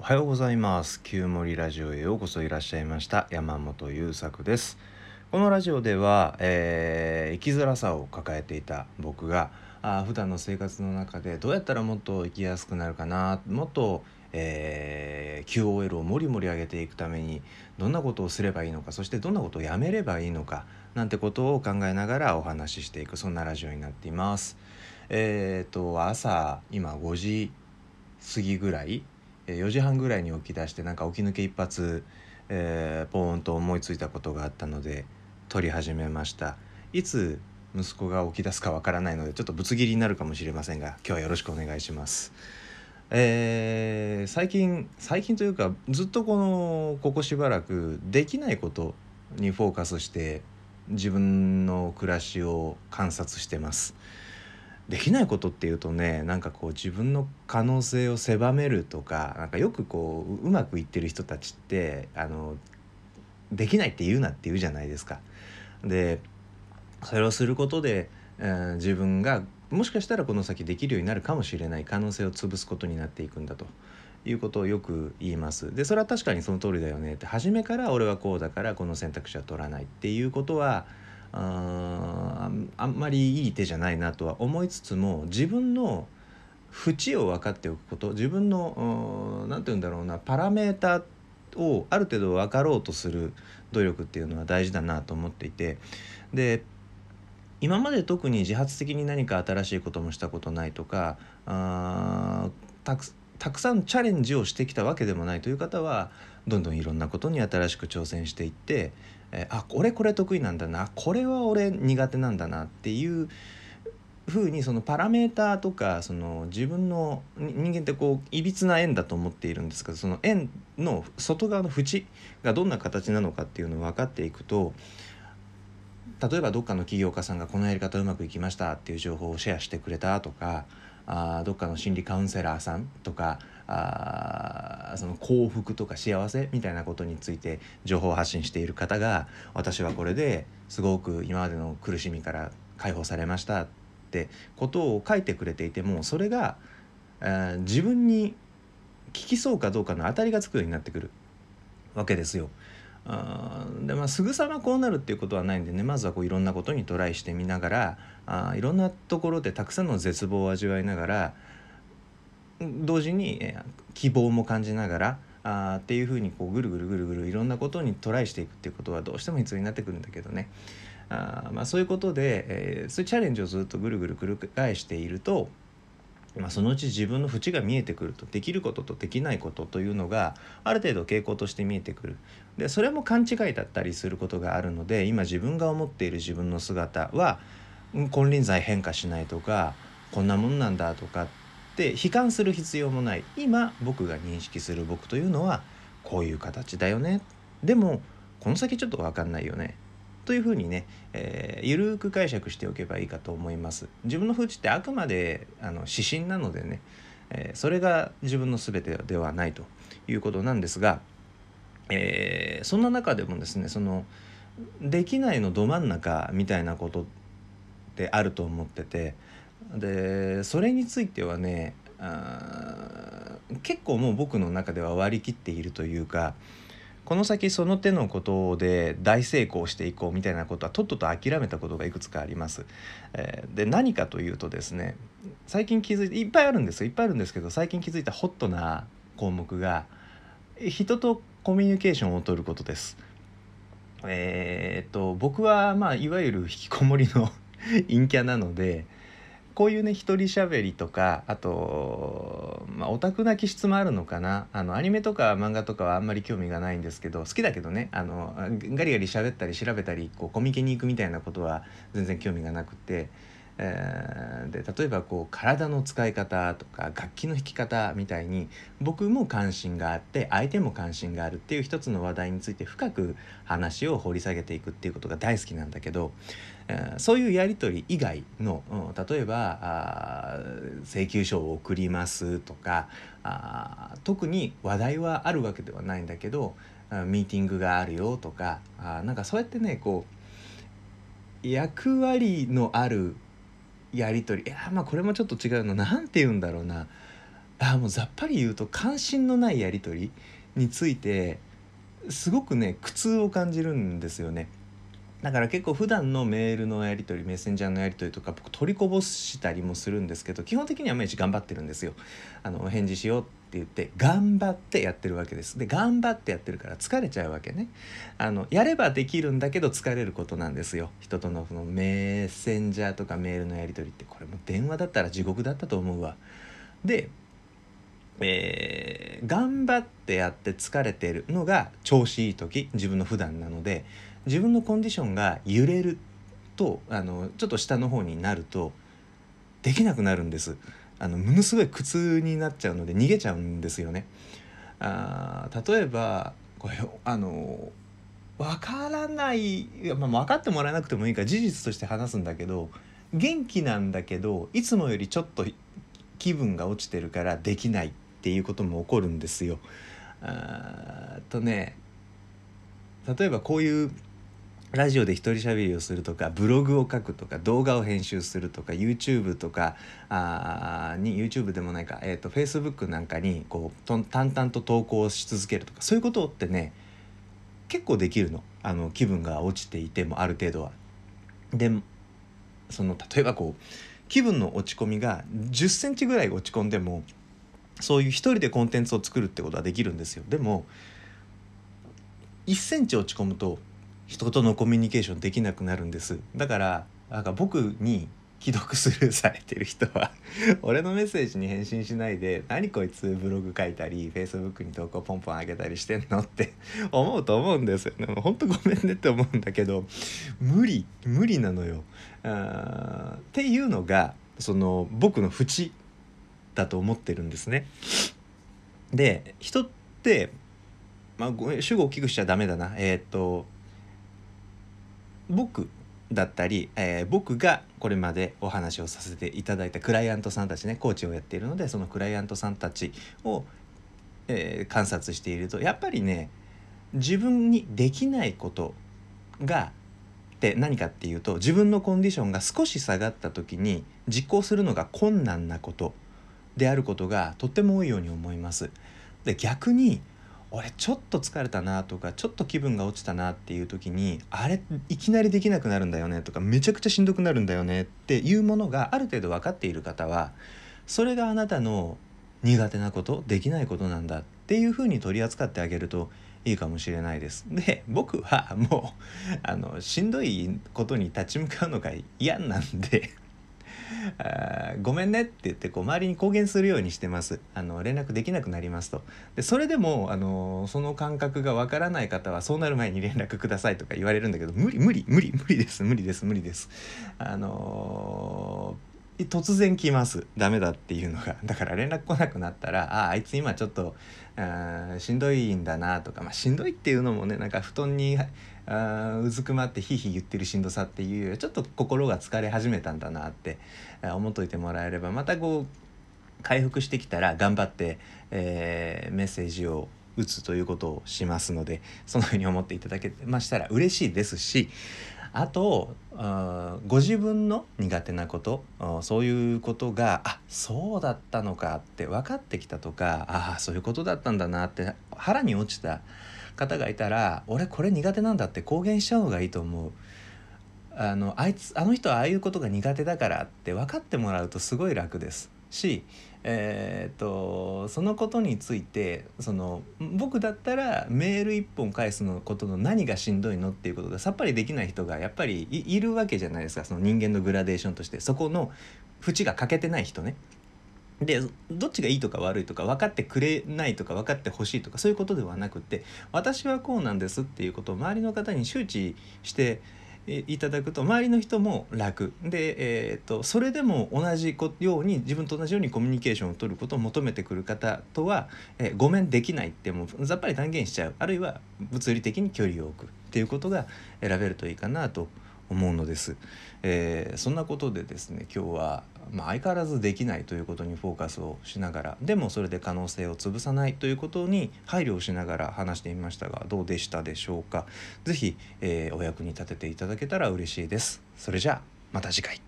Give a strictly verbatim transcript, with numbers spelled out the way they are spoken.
おはようございます。旧森ラジオへようこそいらっしゃいました。山本優作です。このラジオでは、えー、生きづらさを抱えていた僕があ普段の生活の中でどうやったらもっと生きやすくなるかな、もっと、えー、キューオーエル をもりもり上げていくためにどんなことをすればいいのか、そしてどんなことをやめればいいのかなんてことを考えながらお話ししていく、そんなラジオになっています。えーと朝今ごじ過ぎぐらい、よじはんぐらいに起き出して、なんか起き抜け一発、えー、ポーンと思いついたことがあったので撮り始めました。いつ息子が起き出すかわからないのでちょっとぶつ切りになるかもしれませんが、今日はよろしくお願いします。えー、最近最近というかずっとこのここしばらくできないことにフォーカスして自分の暮らしを観察してます。できないことっていうとね、なんかこう自分の可能性を狭めるとか、なんかよくこううまくいってる人たちってあのできないって言うなって言うじゃないですか。でそれをすることで、えー、自分がもしかしたらこの先できるようになるかもしれない可能性を潰すことになっていくんだということをよく言います。でそれは確かにその通りだよねって、初めから俺はこうだからこの選択肢は取らないっていうことはあ, あんまりいい手じゃないなとは思いつつも、自分の縁を分かっておくこと、自分の何て言うんだろうな、パラメータをある程度分かろうとする努力っていうのは大事だなと思っていて、で今まで特に自発的に何か新しいこともしたことないとか、あたくたくさんチャレンジをしてきたわけでもないという方は、どんどんいろんなことに新しく挑戦していって、えー、あ、俺これ得意なんだな、これは俺苦手なんだなっていうふうに、そのパラメーターとか、その自分の人間ってこういびつな円だと思っているんですけど、その円の外側の縁がどんな形なのかっていうのを分かっていくと、例えばどっかの起業家さんがこのやり方うまくいきましたっていう情報をシェアしてくれたとか、あどっかの心理カウンセラーさんとか、あその幸福とか幸せみたいなことについて情報発信している方が、私はこれですごく今までの苦しみから解放されましたってことを書いてくれていても、それが自分に聞きそうかどうかの当たりがつくようになってくるわけですよ。あでまあ、すぐさまこうなるっていうことはないんでね、まずはこういろんなことにトライしてみながら、あいろんなところでたくさんの絶望を味わいながら、同時に、えー、希望も感じながらあっていうふうにこうぐるぐるぐるぐるいろんなことにトライしていくっていうことはどうしても必要になってくるんだけどね。あまあ、そういうことで、えー、そういうチャレンジをずっとぐるぐる繰り返していると、まあ、そのうち自分の縁が見えてくると、できることとできないことというのがある程度傾向として見えてくる。でそれも勘違いだったりすることがあるので、今自分が思っている自分の姿は金輪際変化しないとか、こんなもんなんだとかって悲観する必要もない。今僕が認識する僕というのはこういう形だよね、でもこの先ちょっと分かんないよねというふうにね、えー、ゆるく解釈しておけばいいかと思います。自分の縁ってあくまであの指針なのでね、えー、それが自分の全てではないということなんですが、えー、そんな中でもですね、そのできないのど真ん中みたいなことってあると思ってて、でそれについてはね、あ結構もう僕の中では割り切っているというか、この先その手のことで大成功していこうみたいなことはとっとと諦めたことがいくつかあります。で何かというとですね、最近気づいていっぱいあるんですよいっぱいあるんですけど、最近気づいたホットな項目が、人とコミュニケーションを取ることです。えー、っと僕はまあいわゆる引きこもりの陰キャなので、こういうね一人しゃべりとか、あと、まあ、オタクな気質もあるのかな、あのアニメとか漫画とかはあんまり興味がないんですけど、好きだけどね、あのガリガリしゃべったり調べたりこうコミケに行くみたいなことは全然興味がなくて、えー、で例えばこう体の使い方とか楽器の弾き方みたいに僕も関心があって相手も関心があるっていう一つの話題について深く話を掘り下げていくっていうことが大好きなんだけど、えー、そういうやり取り以外の、うん、例えばあ請求書を送りますとか、あ特に話題はあるわけではないんだけど、ミーティングがあるよとか、あなんかそうやってねこう役割のあるやり取り、いやまあこれもちょっと違うの、なんて言うんだろうな、あもうざっぱり言うと関心のないやり取りについてすごくね苦痛を感じるんですよね。だから結構普段のメールのやり取りメッセンジャーのやり取りとか僕取りこぼしたりもするんですけど、基本的には毎日頑張ってるんですよ。あの返事しようって言って頑張ってやってるわけです。で頑張ってやってるから疲れちゃうわけね。あのやればできるんだけど疲れることなんですよ。人とのそのメッセンジャーとかメールのやり取りってこれも電話だったら地獄だったと思うわ。で、えー、頑張ってやって疲れてるのが調子いい時、自分の普段なので自分のコンディションが揺れるとあのちょっと下の方になるとできなくなるんです。あのものすごい苦痛になっちゃうので逃げちゃうんですよね。あ例えばこれあの分からない、いや、まあ、分かってもらえなくてもいいから事実として話すんだけど、元気なんだけどいつもよりちょっと気分が落ちてるからできないっていうことも起こるんですよ。あとね例えばこういうラジオで一人喋りをするとかブログを書くとか動画を編集するとか YouTube とかあに YouTube でもないか、えー、と Facebook なんかにこうと淡々と投稿し続けるとかそういうことってね結構できるの。あの気分が落ちていてもある程度は。でその例えばこう気分の落ち込みがじゅっセンチぐらい落ち込んでもそういう一人でコンテンツを作るってことはできるんですよ。でもいっセンチ落ち込むと人とのコミュニケーションできなくなるんです。だからなんか僕に既読スルーされてる人は俺のメッセージに返信しないで何こいつブログ書いたり Facebook に投稿ポンポン上げたりしてんのって思うと思うんですよね。ほんとごめんねって思うんだけど無理無理なのよ。あっていうのがその僕の淵だと思ってるんですね。で人って、まあ、ご主語を大きくしちゃダメだな。えー、っと僕だったり、えー、僕がこれまでお話をさせていただいたクライアントさんたちね、コーチをやっているのでそのクライアントさんたちを、えー、観察しているとやっぱりね自分にできないことがって何かっていうと自分のコンディションが少し下がった時に実行するのが困難なことであることがとっても多いように思います。で逆に俺ちょっと疲れたなとかちょっと気分が落ちたなっていう時にあれいきなりできなくなるんだよねとかめちゃくちゃしんどくなるんだよねっていうものがある程度分かっている方はそれがあなたの苦手なことできないことなんだっていうふうに取り扱ってあげるといいかもしれないです。で僕はもうあのしんどいことに立ち向かうのが嫌なんであごめんねって言ってこう周りに公言するようにしてます。あの連絡できなくなりますと。でそれでもあのその感覚がわからない方はそうなる前に連絡くださいとか言われるんだけど無理無理無理無理です無理です無理ですあのー、突然来ますダメだっていうのが。だから連絡来なくなったら あ, あいつ今ちょっとあしんどいんだなとか、まあ、しんどいっていうのもねなんか布団にあうずくまってヒーヒー言ってるしんどさっていうよりちょっと心が疲れ始めたんだなって思っといてもらえればまたこう回復してきたら頑張って、えー、メッセージを打つということをしますのでそのように思っていただけましたら嬉しいですし、あとあご自分の苦手なことそういうことがあそうだったのかって分かってきたとかあそういうことだったんだなって腹に落ちた方がいたら俺これ苦手なんだって公言しちゃうのがいいと思う。あのあいつあの人はああいうことが苦手だからって分かってもらうとすごい楽ですし、えー、とそのことについてその僕だったらメール一本返すのことの何がしんどいのっていうことがさっぱりできない人がやっぱり い, いるわけじゃないですか。その人間のグラデーションとしてそこの縁が欠けてない人ね。でどっちがいいとか悪いとか分かってくれないとか分かってほしいとかそういうことではなくて私はこうなんですっていうことを周りの方に周知していただくと周りの人も楽で、えー、とそれでも同じように自分と同じようにコミュニケーションを取ることを求めてくる方とは、えー、ごめんできないってもうざっぱり断言しちゃう、あるいは物理的に距離を置くっていうことが選べるといいかなと思うのです、えー、そんなことでですね今日は、まあ、相変わらずできないということにフォーカスをしながらでもそれで可能性を潰さないということに配慮をしながら話してみましたがどうでしたでしょうか。ぜひ、えー、お役に立てていただけたら嬉しいです。それじゃあまた次回。